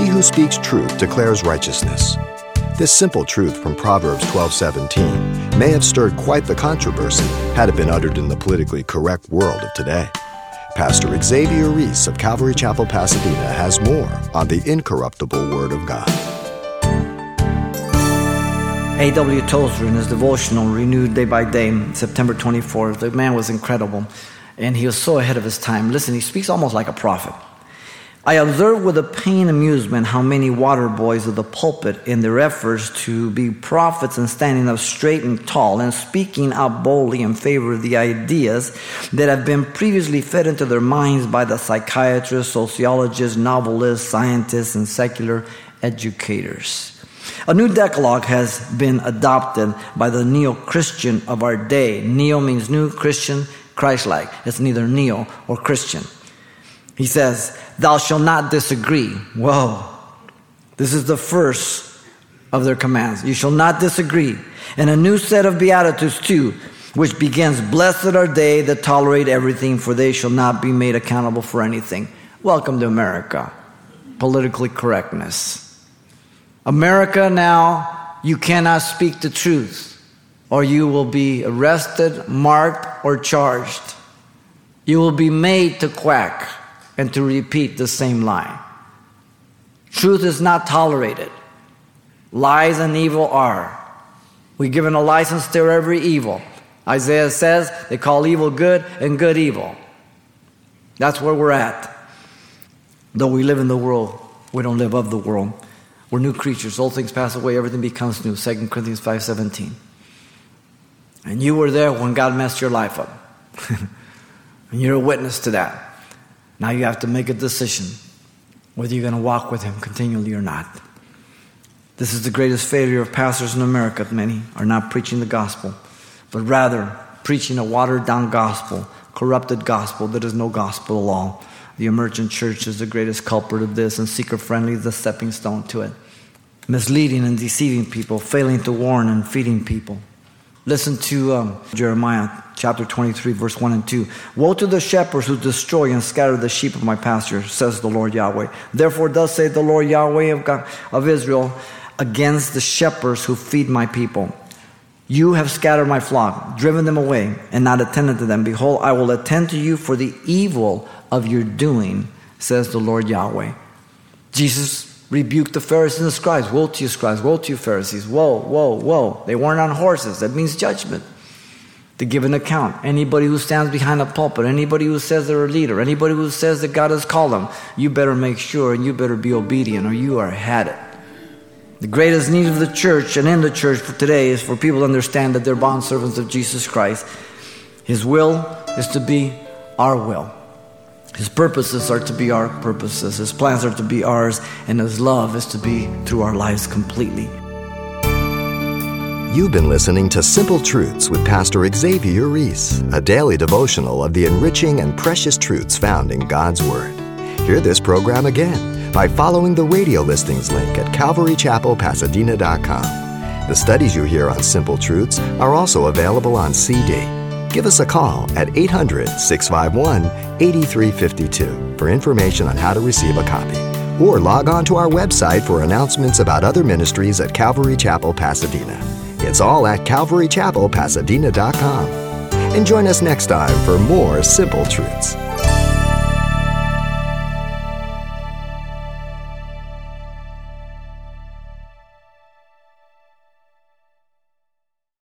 He who speaks truth declares righteousness. This simple truth from Proverbs 12:17 may have stirred quite the controversy had it been uttered in the politically correct world of today. Pastor Xavier Reese of Calvary Chapel, Pasadena has more on the incorruptible Word of God. A.W. Tozer in his devotional, Renewed Day by Day, September 24th, the man was incredible, and he was so ahead of his time. Listen, he speaks almost like a prophet. I observe with a pain amusement how many water boys of the pulpit, in their efforts to be prophets and standing up straight and tall and speaking out boldly in favor of the ideas that have been previously fed into their minds by the psychiatrists, sociologists, novelists, scientists, and secular educators. A new decalogue has been adopted by the neo-Christian of our day. Neo means new, Christian, Christ-like. It's neither neo or Christian. He says, thou shalt not disagree. Whoa. This is the first of their commands. You shall not disagree. And a new set of Beatitudes too, which begins, blessed are they that tolerate everything, for they shall not be made accountable for anything. Welcome to America. Politically correctness. America now, you cannot speak the truth, or you will be arrested, marked, or charged. You will be made to quack and to repeat the same lie. Truth is not tolerated. Lies and evil are. We're given a license to every evil. Isaiah says they call evil good and good evil. That's where we're at. Though we live in the world, we don't live of the world. We're new creatures. Old things pass away, everything becomes new. 2 Corinthians 5:17. And you were there when God messed your life up. And you're a witness to that. Now you have to make a decision whether you're going to walk with him continually or not. This is the greatest failure of pastors in America. Many are not preaching the gospel, but rather preaching a watered-down gospel, corrupted gospel that is no gospel at all. The emergent church is the greatest culprit of this, and seeker-friendly is the stepping stone to it. Misleading and deceiving people, failing to warn and feeding people. Listen to Jeremiah chapter 23, verse 1 and 2. Woe to the shepherds who destroy and scatter the sheep of my pasture, says the Lord Yahweh. Therefore thus saith the Lord Yahweh of Israel, against the shepherds who feed my people. You have scattered my flock, driven them away, and not attended to them. Behold, I will attend to you for the evil of your doing, says the Lord Yahweh. Jesus rebuked the Pharisees and the scribes. Woe to you, scribes. Woe to you, Pharisees. Woe, woe, woe. They weren't on horses. That means judgment. To give an account. Anybody who stands behind a pulpit, anybody who says they're a leader, anybody who says that God has called them, you better make sure and you better be obedient or you are had it. The greatest need of the church and in the church for today is for people to understand that they're bondservants of Jesus Christ. His will is to be our will. His purposes are to be our purposes. His plans are to be ours. And his love is to be through our lives completely. You've been listening to Simple Truths with Pastor Xavier Reese, a daily devotional of the enriching and precious truths found in God's Word. Hear this program again by following the radio listings link at CalvaryChapelPasadena.com. The studies you hear on Simple Truths are also available on CD. Give us a call at 800-651-8352 for information on how to receive a copy. Or log on to our website for announcements about other ministries at Calvary Chapel, Pasadena. It's all at CalvaryChapelPasadena.com. And join us next time for more Simple Truths.